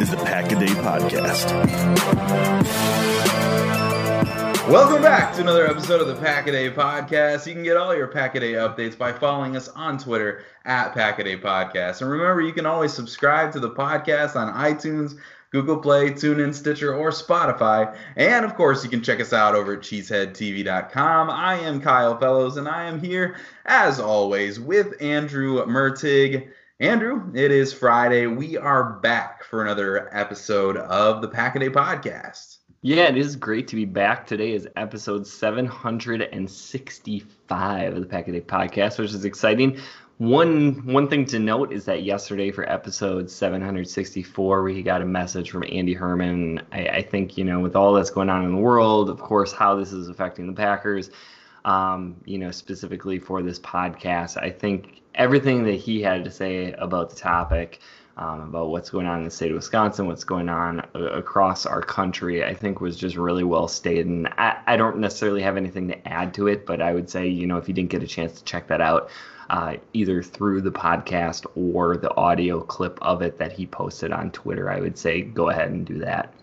is the Pack-A-Day Podcast. Welcome back to another episode of the Pack-A-Day Podcast. You can get all your Pack-A-Day updates by following us on Twitter at Pack-A-Day Podcast. And remember, you can always subscribe to the podcast on iTunes, Google Play, TuneIn, Stitcher, or Spotify. And, of course, you can check us out over at cheeseheadtv.com. I am Kyle Fellows, and I am here, as always, with Andrew Mertig. Andrew, it is Friday. We are back for another episode of the Pack-A-Day Podcast. Yeah, it is great to be back. Today is episode 765 of the Pack-A-Day Podcast, which is exciting. One thing to note is that yesterday for episode 764, we got a message from Andy Herman. I think, you know, with all that's going on in the world, of course, how this is affecting the Packers, you know, specifically for this podcast, I think everything that he had to say about the topic, about what's going on in the state of Wisconsin, what's going on across our country, I think was just really well stated. And I don't necessarily have anything to add to it, but I would say, you know, if you didn't get a chance to check that out, either through the podcast or the audio clip of it that he posted on Twitter, I would say go ahead and do that.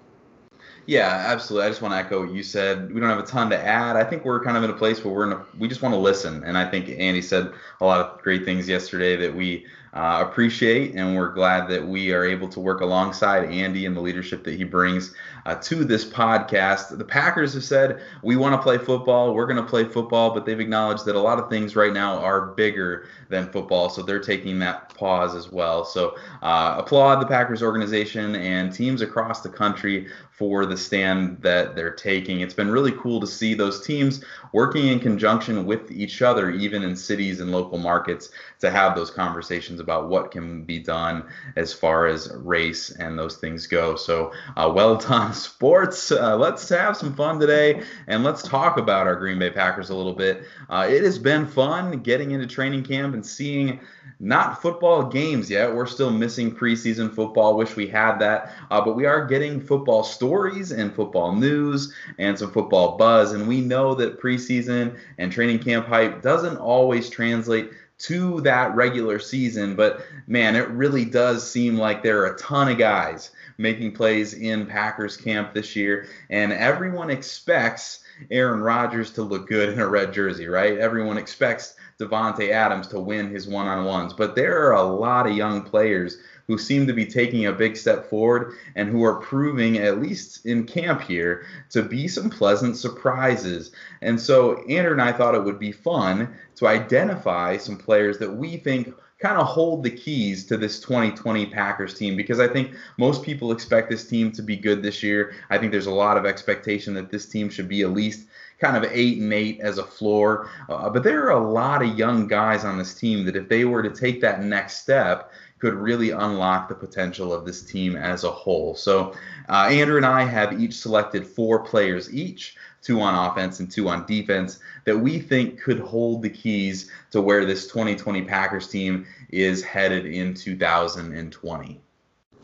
Yeah, absolutely. I just want to echo what you said. We don't have a ton to add. I think we're kind of in a place where we just want to listen. And I think Andy said a lot of great things yesterday that we appreciate. And we're glad that we are able to work alongside Andy and the leadership that he brings to this podcast. The Packers have said, we want to play football. We're going to play football. But they've acknowledged that a lot of things right now are bigger than football. So they're taking that pause as well. So applaud the Packers organization and teams across the country for the stand that they're taking. It's been really cool to see those teams working in conjunction with each other, even in cities and local markets, to have those conversations about what can be done as far as race and those things go. So well done, sports. Let's have some fun today, and let's talk about our Green Bay Packers a little bit. It has been fun getting into training camp and seeing not football games yet. We're still missing preseason football. Wish we had that. But we are getting football stories and football news and some football buzz. And we know that preseason and training camp hype doesn't always translate to that regular season. But, man, it really does seem like there are a ton of guys making plays in Packers camp this year. And everyone expects Aaron Rodgers to look good in a red jersey, right? Everyone expects Devontae Adams to win his one-on-ones. But there are a lot of young players who seem to be taking a big step forward and who are proving, at least in camp here, to be some pleasant surprises. And so Andrew and I thought it would be fun to identify some players that we think kind of hold the keys to this 2020 Packers team, because I think most people expect this team to be good this year. I think there's a lot of expectation that this team should be at least kind of 8-8 as a floor. But there are a lot of young guys on this team that if they were to take that next step could really unlock the potential of this team as a whole. So Andrew and I have each selected 4 players each, 2 on offense and 2 on defense, that we think could hold the keys to where this 2020 Packers team is headed in 2020.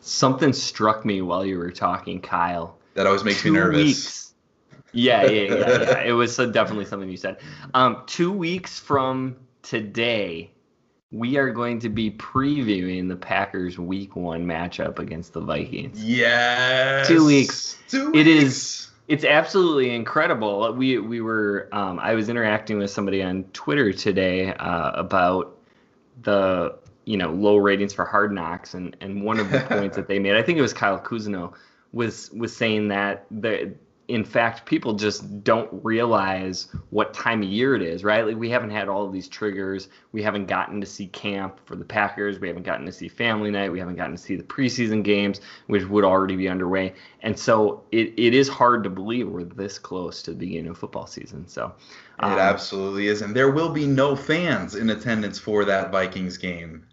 Something struck me while you were talking, Kyle. That always makes me nervous. Yeah. It was definitely something you said. 2 weeks from today, we are going to be previewing the Packers Week 1 matchup against the Vikings. Yes! 2 weeks. 2 weeks. It's absolutely incredible. We were I was interacting with somebody on Twitter today about the low ratings for Hard Knocks, and one of the points that they made, I think it was Kyle Cousineau, was saying that in fact people just don't realize what time of year it is, right? Like, we haven't had all of these triggers. We haven't gotten to see camp for the Packers. We haven't gotten to see family night. We haven't gotten to see the preseason games, which would already be underway. And so it is hard to believe we're this close to the beginning of football season. So it absolutely is. And there will be no fans in attendance for that Vikings game.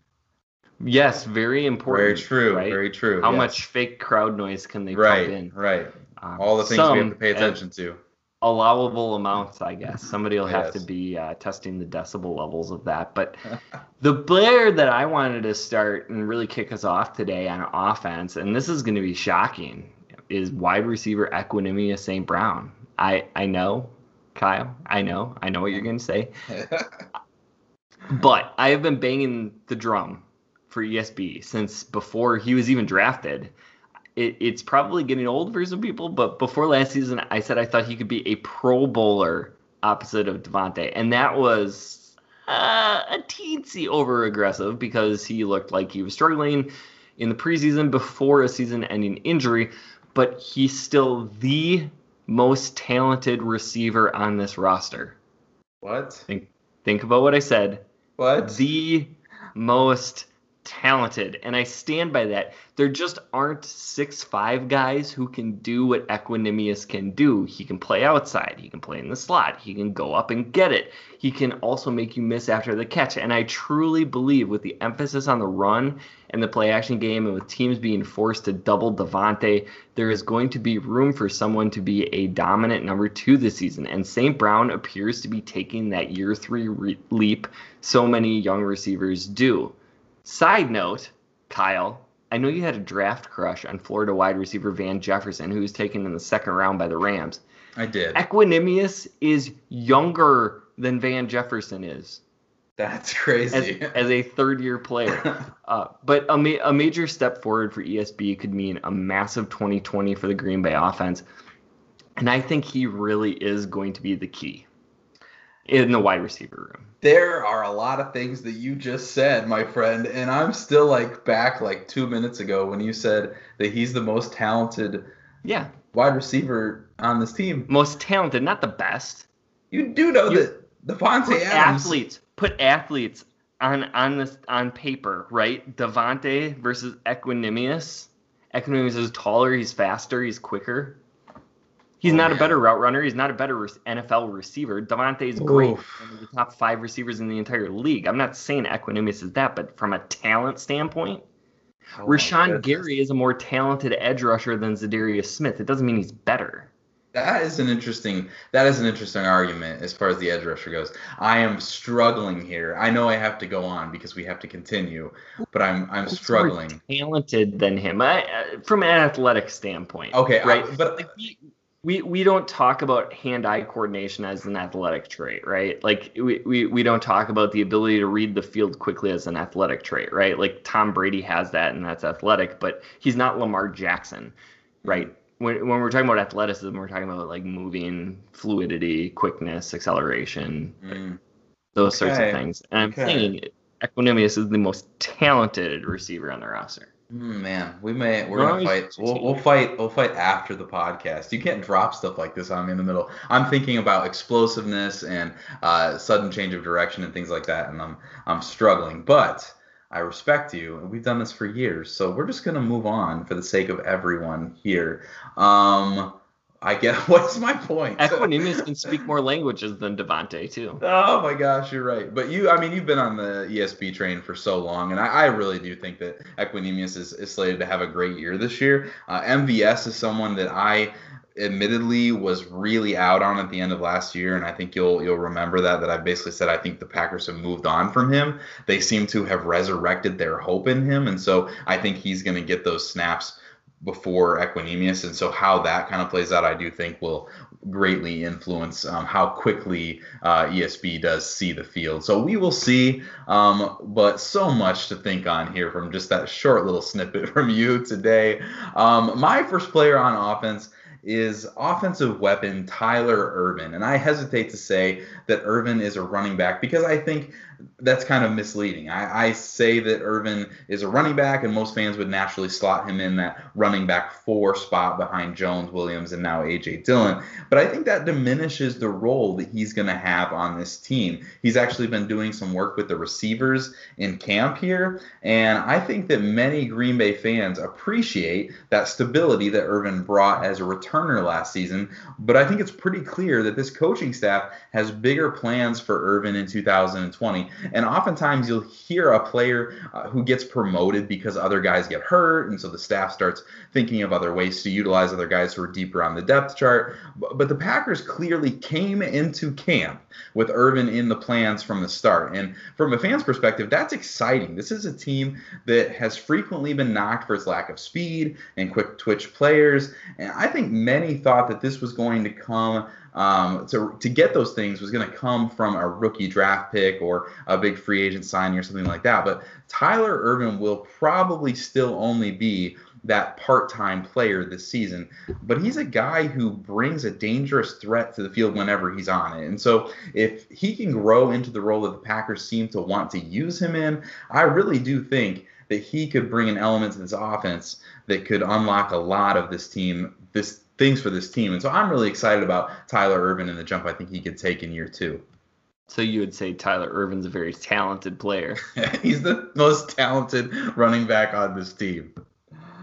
Yes, very important. Very true, right? Very true. How much fake crowd noise can they pump in? Right. All the things we have to pay attention to. Allowable amounts, I guess. Somebody will have to be testing the decibel levels of that. But the player that I wanted to start and really kick us off today on offense, and this is going to be shocking, is wide receiver Amon-Ra St. Brown. I know, Kyle, I know what you're going to say. But I have been banging the drum for ESB since before he was even drafted. It's probably getting old for some people, but before last season, I said I thought he could be a Pro Bowler opposite of Devontae, and that was a teensy over-aggressive because he looked like he was struggling in the preseason before a season-ending injury, but he's still the most talented receiver on this roster. What? Think about what I said. What? The most talented, and I stand by that. There just aren't 6'5" guys who can do what Amon-Ra can do. He can play outside. He can play in the slot. He can go up and get it. He can also make you miss after the catch. And I truly believe with the emphasis on the run and the play-action game, and with teams being forced to double Devontae, there is going to be room for someone to be a dominant number 2 this season. And St. Brown appears to be taking that year 3 leap so many young receivers do. Side note, Kyle, I know you had a draft crush on Florida wide receiver Van Jefferson, who was taken in the second round by the Rams. I did. Amon-Ra is younger than Van Jefferson is. That's crazy. As a third-year player. But a major step forward for ESB could mean a massive 2020 for the Green Bay offense. And I think he really is going to be the key in the wide receiver room. There are a lot of things that you just said, my friend, and I'm still back 2 minutes ago when you said that he's the most talented wide receiver on this team. Most talented, not the best. You do know that Devontae Adams. Put athletes on paper, right? Devontae versus Amon-Ra. Amon-Ra is taller, he's faster, he's quicker. He's not a better route runner. He's not a better NFL receiver. Devontae is great. One of the top 5 receivers in the entire league. I'm not saying Amon-Ra is that, but from a talent standpoint, Rashawn Gary is a more talented edge rusher than Za'Darius Smith. It doesn't mean he's better. That is an interesting argument as far as the edge rusher goes. I am struggling here. I know I have to go on because we have to continue, but I'm struggling. More talented than him from an athletic standpoint. Okay, right, We don't talk about hand-eye coordination as an athletic trait, right? We don't talk about the ability to read the field quickly as an athletic trait, right? Tom Brady has that, and that's athletic, but he's not Lamar Jackson, right? When we're talking about athleticism, we're talking about moving, fluidity, quickness, acceleration, those sorts of things. And I'm thinking Equanimeous is the most talented receiver on the roster. Man, we're gonna fight. We'll fight after the podcast. You can't drop stuff like this on me in the middle. I'm thinking about explosiveness and sudden change of direction and things like that, and I'm struggling. But I respect you, and we've done this for years, so we're just gonna move on for the sake of everyone here. I get what's my point. Equanimeous can speak more languages than Devontae too. Oh my gosh, you're right. But you've been on the ESB train for so long, and I really do think that Equanimeous is slated to have a great year this year. MVS is someone that I admittedly was really out on at the end of last year, and I think you'll remember that I basically said I think the Packers have moved on from him. They seem to have resurrected their hope in him, and so I think he's going to get those snaps before Equanimeous, and so how that kind of plays out, I do think will greatly influence how quickly ESB does see the field. So we will see, but so much to think on here from just that short little snippet from you today. My first player on offense is offensive weapon Tyler Ervin, and I hesitate to say that Ervin is a running back because I think that's kind of misleading. I say that Ervin is a running back, and most fans would naturally slot him in that running back 4 spot behind Jones, Williams, and now A.J. Dillon. But I think that diminishes the role that he's going to have on this team. He's actually been doing some work with the receivers in camp here, and I think that many Green Bay fans appreciate that stability that Ervin brought as a returner last season. But I think it's pretty clear that this coaching staff has bigger plans for Ervin in 2020. And oftentimes you'll hear a player who gets promoted because other guys get hurt, and so the staff starts thinking of other ways to utilize other guys who are deeper on the depth chart. But the Packers clearly came into camp with Ervin in the plans from the start. And from a fan's perspective, that's exciting. This is a team that has frequently been knocked for its lack of speed and quick twitch players. And I think many thought that this was going to come to get those things was going to come from a rookie draft pick or a big free agent signing or something like that. But Tyler Ervin will probably still only be that part-time player this season, but he's a guy who brings a dangerous threat to the field whenever he's on it. And so if he can grow into the role that the Packers seem to want to use him in, I really do think that he could bring an element to this offense that could unlock a lot of things for this team. And so I'm really excited about Tyler Ervin and the jump I think he could take in year 2. So you would say Tyler Ervin's a very talented player. He's the most talented running back on this team.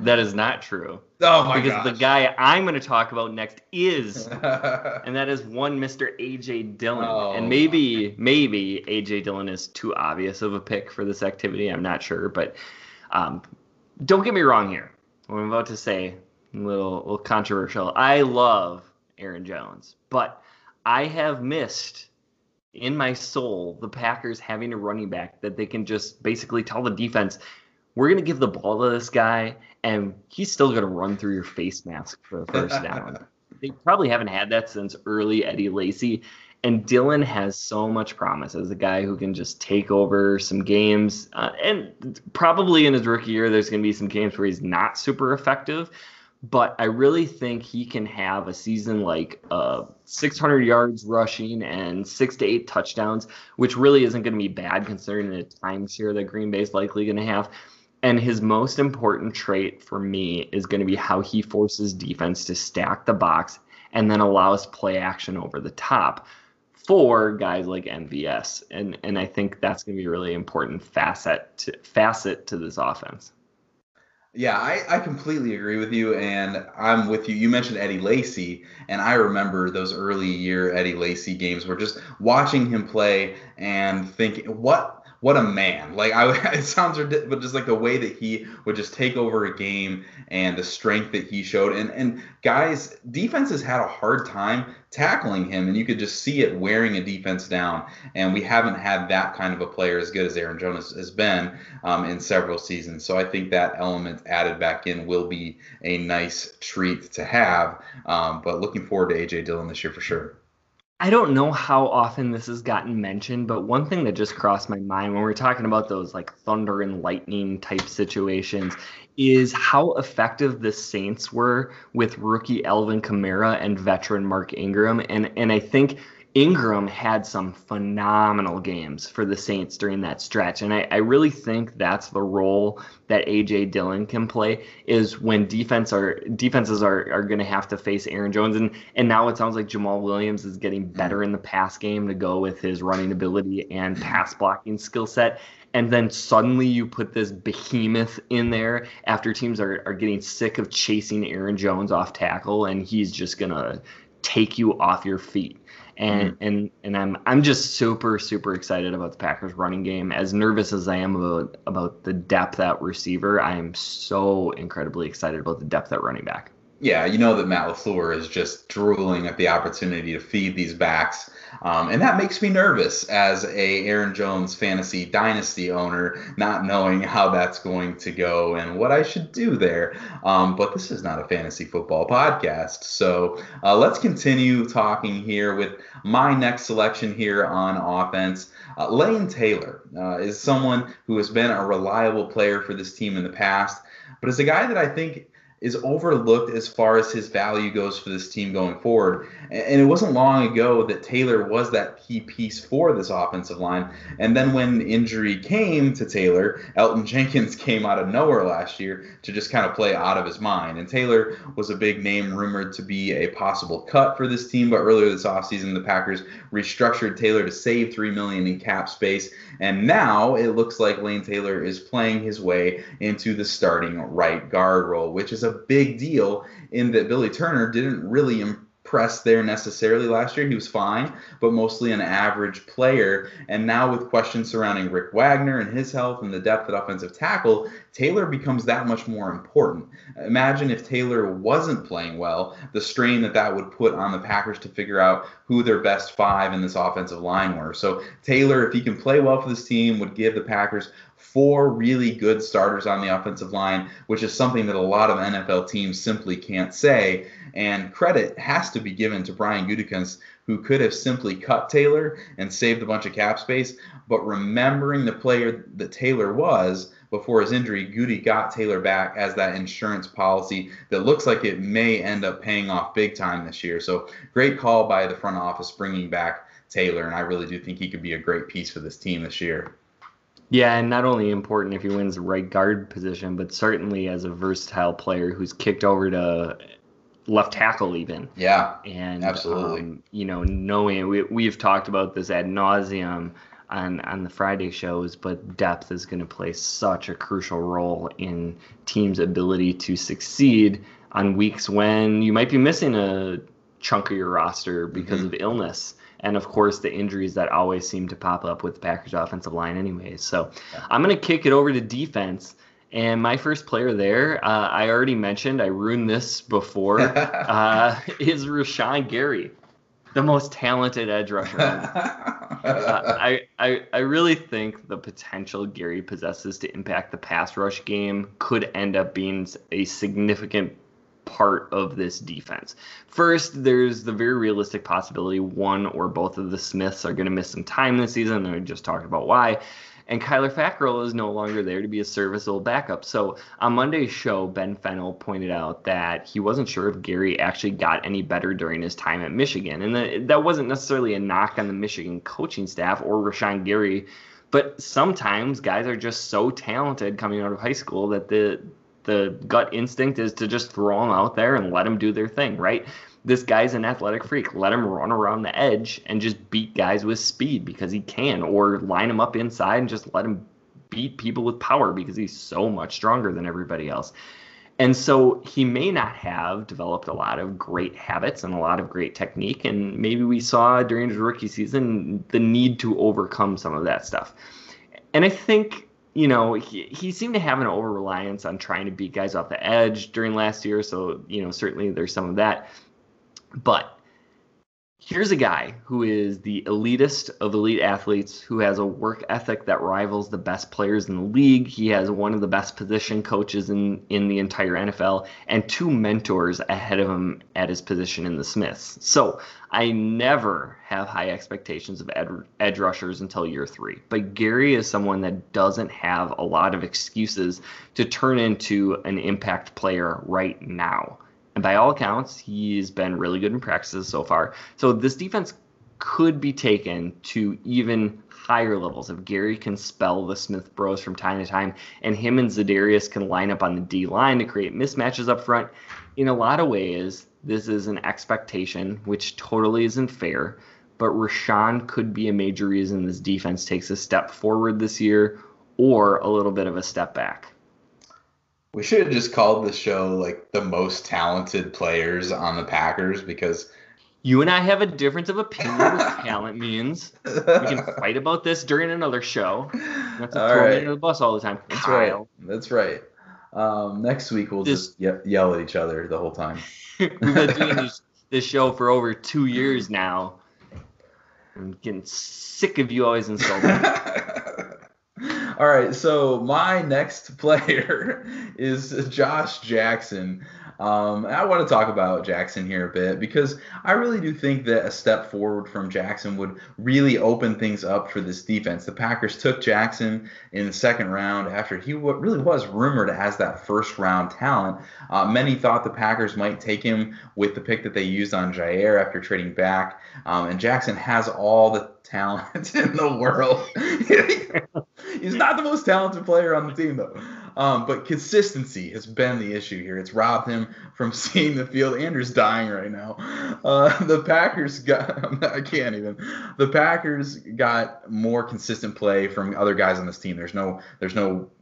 That is not true. Oh my god! Because the guy I'm going to talk about next is, and that is one Mr. A.J. Dillon. Oh. And maybe A.J. Dillon is too obvious of a pick for this activity. I'm not sure, but don't get me wrong here. What I'm about to say, a little controversial. I love Aaron Jones, but I have missed in my soul the Packers having a running back that they can just basically tell the defense, we're going to give the ball to this guy, and he's still going to run through your face mask for the first down. They probably haven't had that since early Eddie Lacy, and Dillon has so much promise as a guy who can just take over some games. And probably in his rookie year, there's going to be some games where he's not super effective. But I really think he can have a season like 600 yards rushing and 6 to 8 touchdowns, which really isn't going to be bad considering the timeshare that Green Bay is likely going to have. And his most important trait for me is going to be how he forces defense to stack the box and then allows play action over the top for guys like MVS. And I think that's going to be a really important facet to this offense. Yeah, I completely agree with you, and I'm with you. You mentioned Eddie Lacy, and I remember those early year Eddie Lacy games where just watching him play and thinking, what a man. Like, it sounds ridiculous, but just like the way that he would just take over a game and the strength that he showed. And guys, defenses had a hard time tackling him, and you could just see it wearing a defense down. And we haven't had that kind of a player as good as Aaron Jones has been in several seasons. So I think that element added back in will be a nice treat to have. But looking forward to A.J. Dillon this year for sure. I don't know how often this has gotten mentioned, but one thing that just crossed my mind when we're talking about those like thunder and lightning type situations is how effective the Saints were with rookie Elvin Kamara and veteran Mark Ingram. And I think Ingram had some phenomenal games for the Saints during that stretch, and I really think that's the role that A.J. Dillon can play, is when defenses are going to have to face Aaron Jones. And now it sounds like Jamal Williams is getting better in the pass game to go with his running ability and pass blocking skill set. And then suddenly you put this behemoth in there after teams are getting sick of chasing Aaron Jones off tackle, and he's just going to take you off your feet. And I'm just super, super excited about the Packers running game. As nervous as I am about the depth at receiver, I am so incredibly excited about the depth at running back. Yeah, you know that Matt LaFleur is just drooling at the opportunity to feed these backs. And that makes me nervous as a Aaron Jones fantasy dynasty owner, not knowing how that's going to go and what I should do there. But this is not a fantasy football podcast. So let's continue talking here with my next selection here on offense. Lane Taylor is someone who has been a reliable player for this team in the past, but is a guy that I think is overlooked as far as his value goes for this team going forward. And it wasn't long ago that Taylor was that key piece for this offensive line. And then when injury came to Taylor, Elton Jenkins came out of nowhere last year to just kind of play out of his mind. And Taylor was a big name rumored to be a possible cut for this team. But earlier this offseason, the Packers restructured Taylor to save $3 million in cap space. And now it looks like Lane Taylor is playing his way into the starting right guard role, which is a big deal in that Billy Turner didn't really impress there necessarily last year. He was fine, but mostly an average player. And now with questions surrounding Rick Wagner and his health and the depth at offensive tackle, Taylor becomes that much more important. Imagine if Taylor wasn't playing well, the strain that would put on the Packers to figure out who their best five in this offensive line were. So Taylor, if he can play well for this team, would give the Packers four really good starters on the offensive line, which is something that a lot of NFL teams simply can't say. And credit has to be given to Brian Gutekunst, who could have simply cut Taylor and saved a bunch of cap space. But remembering the player that Taylor was before his injury, Guti got Taylor back as that insurance policy that looks like it may end up paying off big time this year. So great call by the front office bringing back Taylor, and I really do think he could be a great piece for this team this year. Yeah, and not only important if he wins the right guard position, but certainly as a versatile player who's kicked over to left tackle even. Yeah, and absolutely. Knowing we've talked about this ad nauseum on the Friday shows, but depth is going to play such a crucial role in teams' ability to succeed on weeks when you might be missing a chunk of your roster because of illness. And, of course, the injuries that always seem to pop up with the Packers offensive line anyways. So I'm going to kick it over to defense. And my first player there, I already mentioned, I ruined this before, is Rashawn Gary, the most talented edge rusher. I really think the potential Gary possesses to impact the pass rush game could end up being a significant part of this defense. First, there's the very realistic possibility one or both of the Smiths are going to miss some time this season, and we just talked about why. And Kyler Fackrell is no longer there to be a serviceable backup. So on Monday's show, Ben Fennell pointed out that he wasn't sure if Gary actually got any better during his time at Michigan. And that wasn't necessarily a knock on the Michigan coaching staff or Rashawn Gary, but sometimes guys are just so talented coming out of high school that the gut instinct is to just throw them out there and let them do their thing, right? This guy's an athletic freak. Let him run around the edge and just beat guys with speed because he can, or line him up inside and just let him beat people with power because he's so much stronger than everybody else. And so he may not have developed a lot of great habits and a lot of great technique, and maybe we saw during his rookie season the need to overcome some of that stuff. And I think he seemed to have an over-reliance on trying to beat guys off the edge during last year. So, certainly there's some of that. But here's a guy who is the elitist of elite athletes, who has a work ethic that rivals the best players in the league. He has one of the best position coaches in the entire NFL and two mentors ahead of him at his position in the Smiths. So I never have high expectations of edge rushers until year three. But Gary is someone that doesn't have a lot of excuses to turn into an impact player right now. And by all accounts, he's been really good in practices so far. So this defense could be taken to even higher levels. If Gary can spell the Smith Bros from time to time, and him and Za'Darius can line up on the D line to create mismatches up front, in a lot of ways, this is an expectation, which totally isn't fair, but Rashawn could be a major reason this defense takes a step forward this year or a little bit of a step back. We should have just called the show like the most talented players on the Packers, because you and I have a difference of opinion on what talent means. We can fight about this during another show. Not to throw me under the bus all the time. That's Kyle. Right. That's right. Next week we'll just yell at each other the whole time. We've been doing this show for over 2 years now. I'm getting sick of you always insulting me. All right, so my next player is Josh Jackson. I want to talk about Jackson here a bit, because I really do think that a step forward from Jackson would really open things up for this defense. The Packers took Jackson in the second round after he really was rumored as that first-round talent. Many thought the Packers might take him with the pick that they used on Jaire after trading back, and Jackson has all the talent in the world. He's not the most talented player on the team, though. But consistency has been the issue here. It's robbed him from seeing the field. Andrew's dying right now. The Packers got more consistent play from other guys on this team. There's no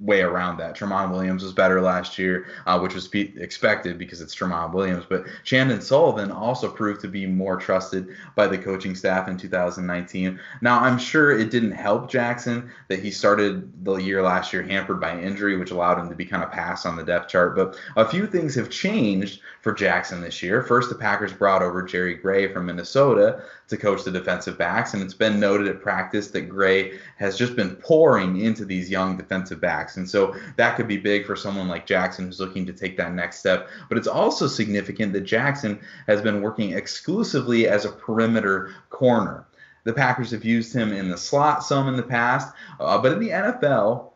way around that. Tramon Williams was better last year, which was expected because it's Tramon Williams. But Chandon Sullivan also proved to be more trusted by the coaching staff in 2019. Now, I'm sure it didn't help Jackson that he started the year last year hampered by injury, which allowed him to be kind of passed on the depth chart. But a few things have changed for Jackson this year. First, the Packers brought over Jerry Gray from Minnesota to coach the defensive backs, and it's been noted at practice that Gray has just been pouring into these young defensive backs. And so that could be big for someone like Jackson who's looking to take that next step. But it's also significant that Jackson has been working exclusively as a perimeter corner. The Packers have used him in the slot some in the past, but in the NFL,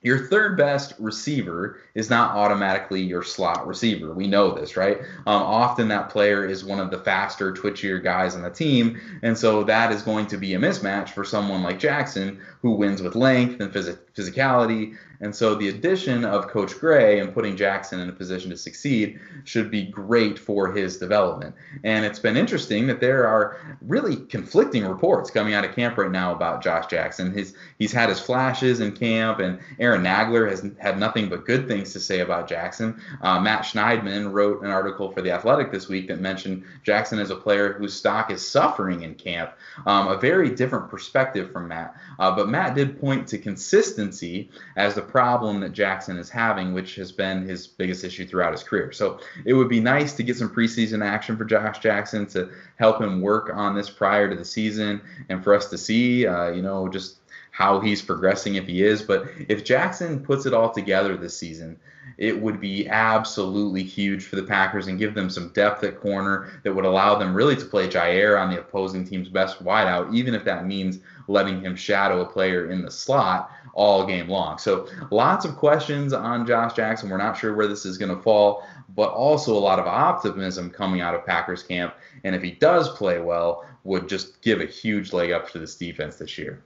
your third best receiver is not automatically your slot receiver. We know this, right? Often that player is one of the faster, twitchier guys on the team, and so that is going to be a mismatch for someone like Jackson, who wins with length and physicality. And so the addition of Coach Gray and putting Jackson in a position to succeed should be great for his development. And it's been interesting that there are really conflicting reports coming out of camp right now about Josh Jackson. He's had his flashes in camp, and Aaron Nagler has had nothing but good things to say about Jackson. Matt Schneidman wrote an article for The Athletic this week that mentioned Jackson as a player whose stock is suffering in camp. A very different perspective from Matt. But Matt did point to consistency as the problem that Jackson is having, which has been his biggest issue throughout his career. So it would be nice to get some preseason action for Josh Jackson to help him work on this prior to the season, and for us to see, just how he's progressing if he is. But if Jackson puts it all together this season, it would be absolutely huge for the Packers and give them some depth at corner that would allow them really to play Jaire on the opposing team's best wideout, even if that means letting him shadow a player in the slot all game long. So lots of questions on Josh Jackson. We're not sure where this is going to fall, but also a lot of optimism coming out of Packers camp. And if he does play well, would just give a huge leg up to this defense this year.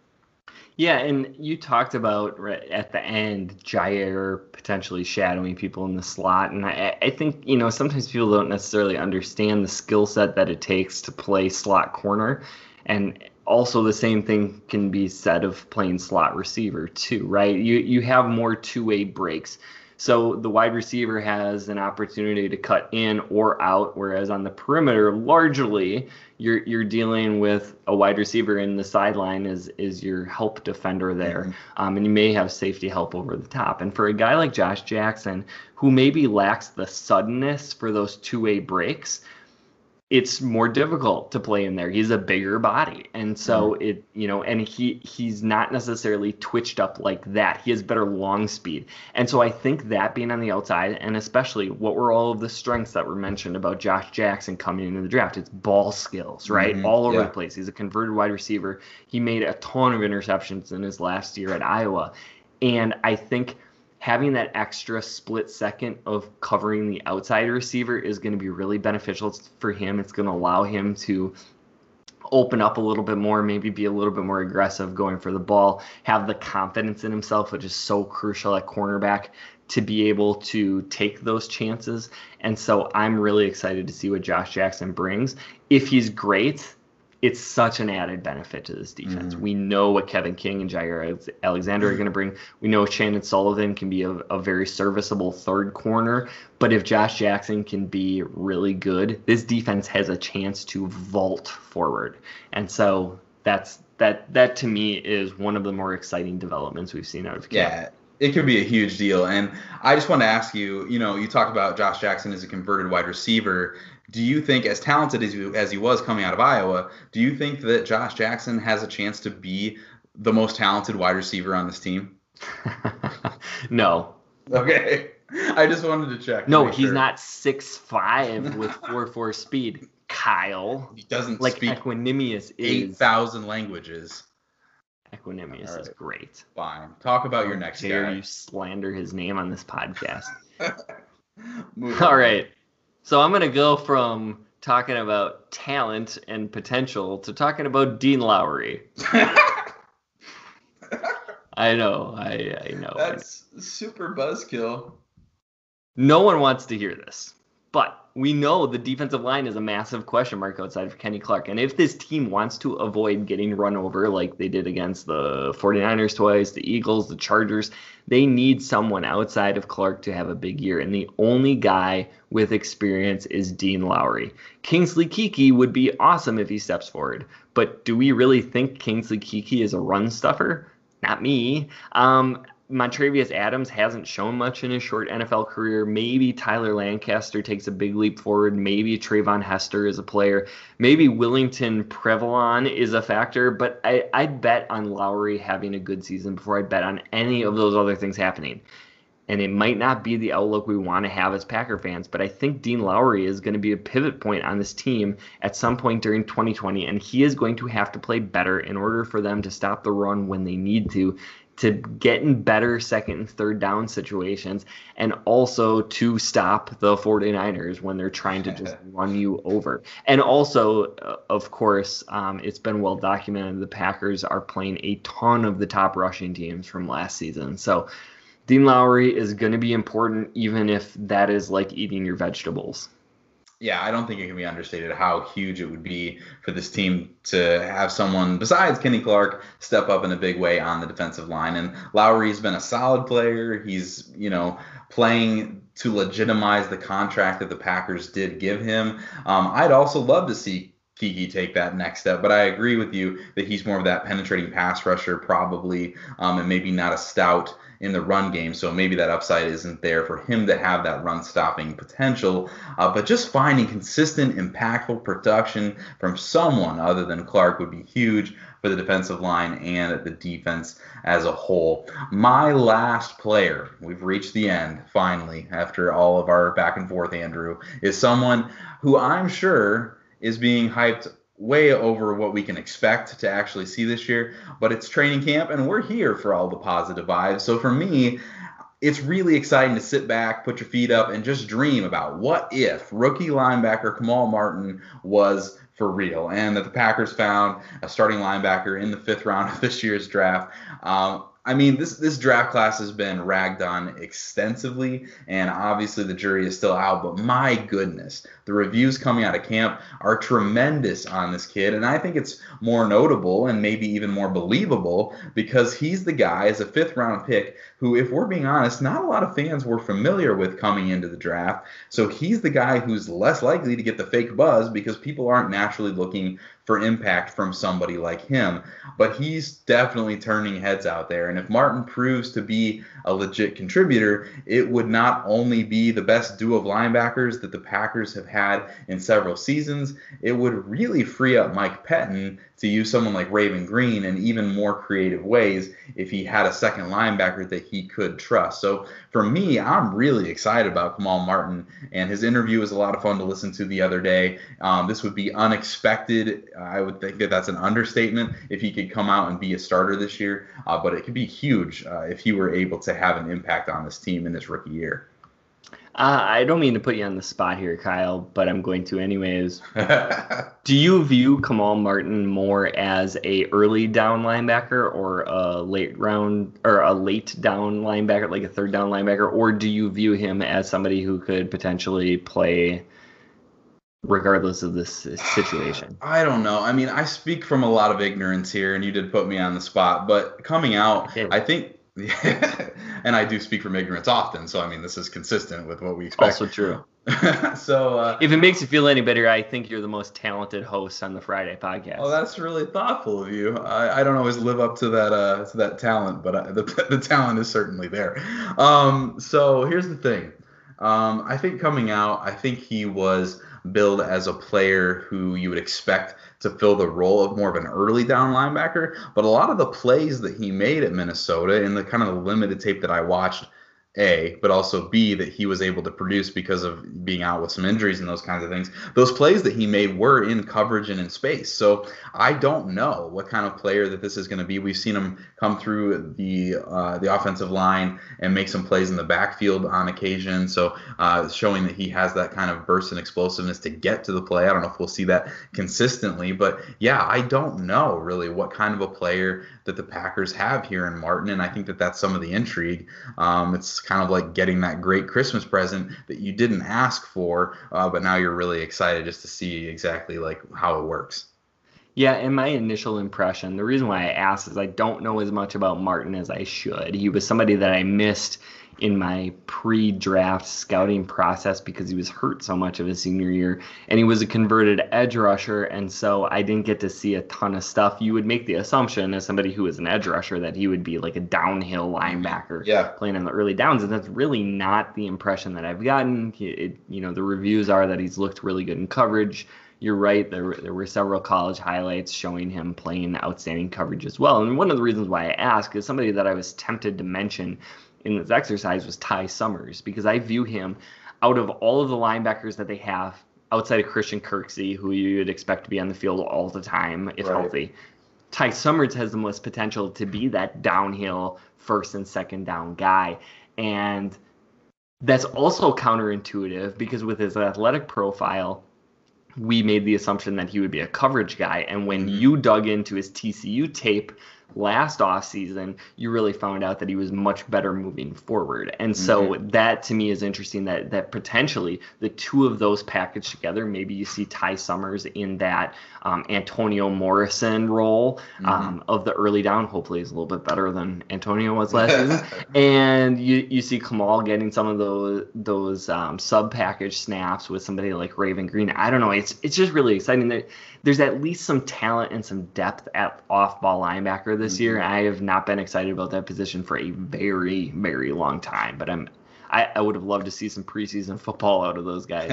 Yeah, and you talked about right at the end Jaire potentially shadowing people in the slot, and I think sometimes people don't necessarily understand the skill set that it takes to play slot corner, and also the same thing can be said of playing slot receiver too, right? You have more two-way breaks. So the wide receiver has an opportunity to cut in or out, whereas on the perimeter, largely you're dealing with a wide receiver in the sideline is your help defender there. Mm-hmm. And you may have safety help over the top. And for a guy like Josh Jackson, who maybe lacks the suddenness for those two-way breaks, it's more difficult to play in there. He's a bigger body. And so he's not necessarily twitched up like that. He has better long speed. And so I think that being on the outside, and especially what were all of the strengths that were mentioned about Josh Jackson coming into the draft, it's ball skills, right? Mm-hmm. All over the place. He's a converted wide receiver. He made a ton of interceptions in his last year at Iowa. And I think having that extra split second of covering the outside receiver is going to be really beneficial for him. It's going to allow him to open up a little bit more, maybe be a little bit more aggressive going for the ball, have the confidence in himself, which is so crucial at cornerback to be able to take those chances. And so I'm really excited to see what Josh Jackson brings. If he's great, it's such an added benefit to this defense. Mm-hmm. We know what Kevin King and Jaire Alexander are going to bring. We know Shannon Sullivan can be a very serviceable third corner. But if Josh Jackson can be really good, this defense has a chance to vault forward. And so that to me is one of the more exciting developments we've seen out of camp. Yeah, it could be a huge deal. And I just want to ask you, you talk about Josh Jackson as a converted wide receiver. Do you think, as talented as he was coming out of Iowa, do you think that Josh Jackson has a chance to be the most talented wide receiver on this team? No. Okay. I just wanted to check. No, he's not 6'5" with 4.4 speed. Kyle. He doesn't speak Equanimeous 8,000 languages. Equanimeous is great. Fine. Talk about your next guy. How dare you slander his name on this podcast. All right. So I'm going to go from talking about talent and potential to talking about Dean Lowry. I know. That's super buzzkill. No one wants to hear this, but we know the defensive line is a massive question mark outside of Kenny Clark. And if this team wants to avoid getting run over like they did against the 49ers twice, the Eagles, the Chargers, they need someone outside of Clark to have a big year. And the only guy with experience is Dean Lowry. Kingsley Keke would be awesome if he steps forward. But do we really think Kingsley Keke is a run stuffer? Not me. Montravius Adams hasn't shown much in his short NFL career. Maybe Tyler Lancaster takes a big leap forward. Maybe Trayvon Hester is a player. Maybe Willington Prevelon is a factor. But I'd bet on Lowry having a good season before I'd bet on any of those other things happening. And it might not be the outlook we want to have as Packer fans, but I think Dean Lowry is going to be a pivot point on this team at some point during 2020, and he is going to have to play better in order for them to stop the run when they need to get in better second and third down situations, and also to stop the 49ers when they're trying to just run you over. And also, of course, it's been well documented the Packers are playing a ton of the top rushing teams from last season. So Dean Lowry is going to be important, even if that is like eating your vegetables. Yeah, I don't think it can be understated how huge it would be for this team to have someone besides Kenny Clark step up in a big way on the defensive line. And Lowry's been a solid player. He's, playing to legitimize the contract that the Packers did give him. I'd also love to see Keke take that next step, but I agree with you that he's more of that penetrating pass rusher probably, and maybe not a stout in the run game, so maybe that upside isn't there for him to have that run-stopping potential, but just finding consistent, impactful production from someone other than Clark would be huge for the defensive line and the defense as a whole. My last player, we've reached the end, finally, after all of our back and forth, Andrew, is someone who I'm sure is being hyped way over what we can expect to actually see this year, but it's training camp and we're here for all the positive vibes. So for me, it's really exciting to sit back, put your feet up, and just dream about what if rookie linebacker Kamal Martin was for real, and that the Packers found a starting linebacker in the fifth round of this year's draft. This draft class has been ragged on extensively, and obviously the jury is still out, but my goodness, the reviews coming out of camp are tremendous on this kid, and I think it's more notable and maybe even more believable because he's the guy as a fifth-round pick who, if we're being honest, not a lot of fans were familiar with coming into the draft, so he's the guy who's less likely to get the fake buzz because people aren't naturally looking for impact from somebody like him, but he's definitely turning heads out there. And if Martin proves to be a legit contributor, it would not only be the best duo of linebackers that the Packers have had in several seasons, it would really free up Mike Pettin to use someone like Raven Green in even more creative ways if he had a second linebacker that he could trust. So for me, I'm really excited about Kamal Martin, and his interview was a lot of fun to listen to the other day. This would be unexpected. I would think that that's an understatement if he could come out and be a starter this year, but it could be huge if he were able to have an impact on this team in this rookie year. I don't mean to put you on the spot here, Kyle, but I'm going to anyways. Do you view Kamal Martin more as a early down linebacker or a late round or a late down linebacker, like a third down linebacker, or do you view him as somebody who could potentially play regardless of this situation? I don't know. I mean, I speak from a lot of ignorance here, and you did put me on the spot, but coming out, okay. I think. Yeah. And I do speak from ignorance often, so I mean this is consistent with what we expect. Also true. So if it makes you feel any better, I think you're the most talented host on the Friday podcast. Oh, that's really thoughtful of you. I don't always live up to that talent, but the talent is certainly there. So here's the thing. I think coming out, I think he was billed as a player who you would expect to fill the role of more of an early down linebacker. But a lot of the plays that he made at Minnesota and the kind of the limited tape that I watched, A, but also B, that he was able to produce because of being out with some injuries and those kinds of things, those plays that he made were in coverage and in space. So I don't know what kind of player that this is going to be. We've seen him come through the offensive line and make some plays in the backfield on occasion. So showing that he has that kind of burst and explosiveness to get to the play. I don't know if we'll see that consistently, but yeah, I don't know really what kind of a player that the Packers have here in Martin. And I think that that's some of the intrigue. It's kind of like getting that great Christmas present that you didn't ask for, but now you're really excited just to see exactly like how it works. Yeah, and my initial impression, the reason why I asked is I don't know as much about Martin as I should. He was somebody that I missed in my pre-draft scouting process because he was hurt so much of his senior year, and he was a converted edge rusher, and so I didn't get to see a ton of stuff. You would make the assumption as somebody who is an edge rusher that he would be like a downhill linebacker playing on the early downs, and that's really not the impression that I've gotten. The reviews are that he's looked really good in coverage. You're right, there were several college highlights showing him playing outstanding coverage as well, and one of the reasons why I ask is somebody that I was tempted to mention in this exercise was Ty Summers, because I view him out of all of the linebackers that they have outside of Christian Kirksey, who you would expect to be on the field all the time if healthy. Ty Summers has the most potential to be that downhill first and second down guy. And that's also counterintuitive because with his athletic profile, we made the assumption that he would be a coverage guy. And when you dug into his TCU tape last offseason, you really found out that he was much better moving forward. And so that to me is interesting that potentially the two of those packaged together, maybe you see Ty Summers in that Antonio Morrison role of the early down. Hopefully he's a little bit better than Antonio was last season. And you see Kamal getting some of those sub-package snaps with somebody like Raven Green. I don't know. It's just really exciting that there's at least some talent and some depth at off-ball linebacker this year. I have not been excited about that position for a very, very long time, but I would have loved to see some preseason football out of those guys.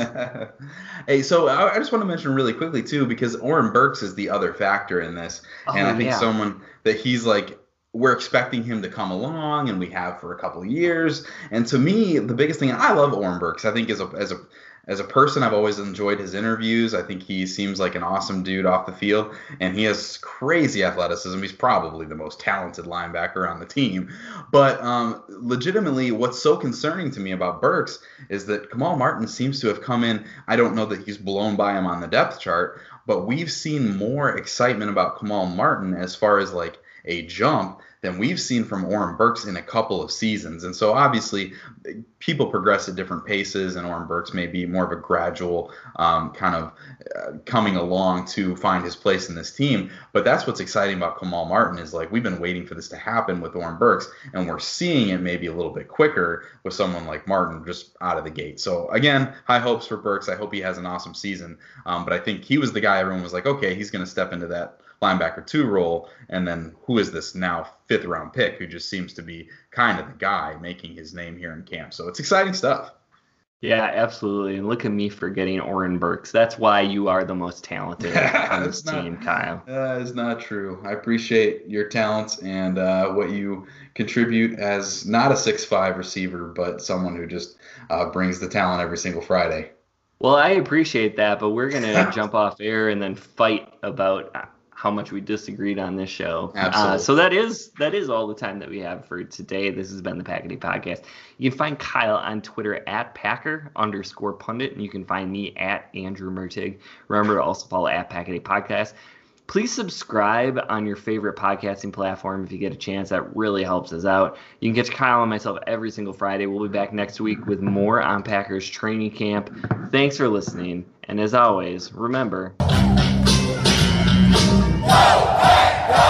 Hey, so I just want to mention really quickly, too, because Oren Burks is the other factor in this, and I think someone that he's like, we're expecting him to come along, and we have for a couple of years, and to me, the biggest thing, and I love Oren Burks, I think as a person, I've always enjoyed his interviews. I think he seems like an awesome dude off the field, and he has crazy athleticism. He's probably the most talented linebacker on the team. But legitimately, what's so concerning to me about Burks is that Kamal Martin seems to have come in. I don't know that he's blown by him on the depth chart, but we've seen more excitement about Kamal Martin as far as like a jump than we've seen from Oren Burks in a couple of seasons. And so obviously people progress at different paces, and Oren Burks may be more of a gradual kind of coming along to find his place in this team. But that's what's exciting about Kamal Martin is like we've been waiting for this to happen with Oren Burks, and we're seeing it maybe a little bit quicker with someone like Martin just out of the gate. So again, high hopes for Burks. I hope he has an awesome season. But I think he was the guy everyone was like, okay, he's going to step into that linebacker two role, and then who is this now fifth round pick who just seems to be kind of the guy making his name here in camp. So it's exciting stuff. Yeah, absolutely. And look at me forgetting Oren Burks. That's why you are the most talented on this team, Kyle. That is not true. I appreciate your talents and what you contribute as not a 6'5 receiver, but someone who just brings the talent every single Friday. Well, I appreciate that, but we're going to jump off air and then fight about how much we disagreed on this show. Absolutely. So that is all the time that we have for today. This has been the Pack-A-Day Podcast. You can find Kyle on Twitter at Packer_pundit, and you can find me at Andrew Mertig. Remember to also follow at Pack-A-Day Podcast. Please subscribe on your favorite podcasting platform if you get a chance. That really helps us out. You can catch Kyle and myself every single Friday. We'll be back next week with more on Packers training camp. Thanks for listening. And as always, remember... Go, Pack, go!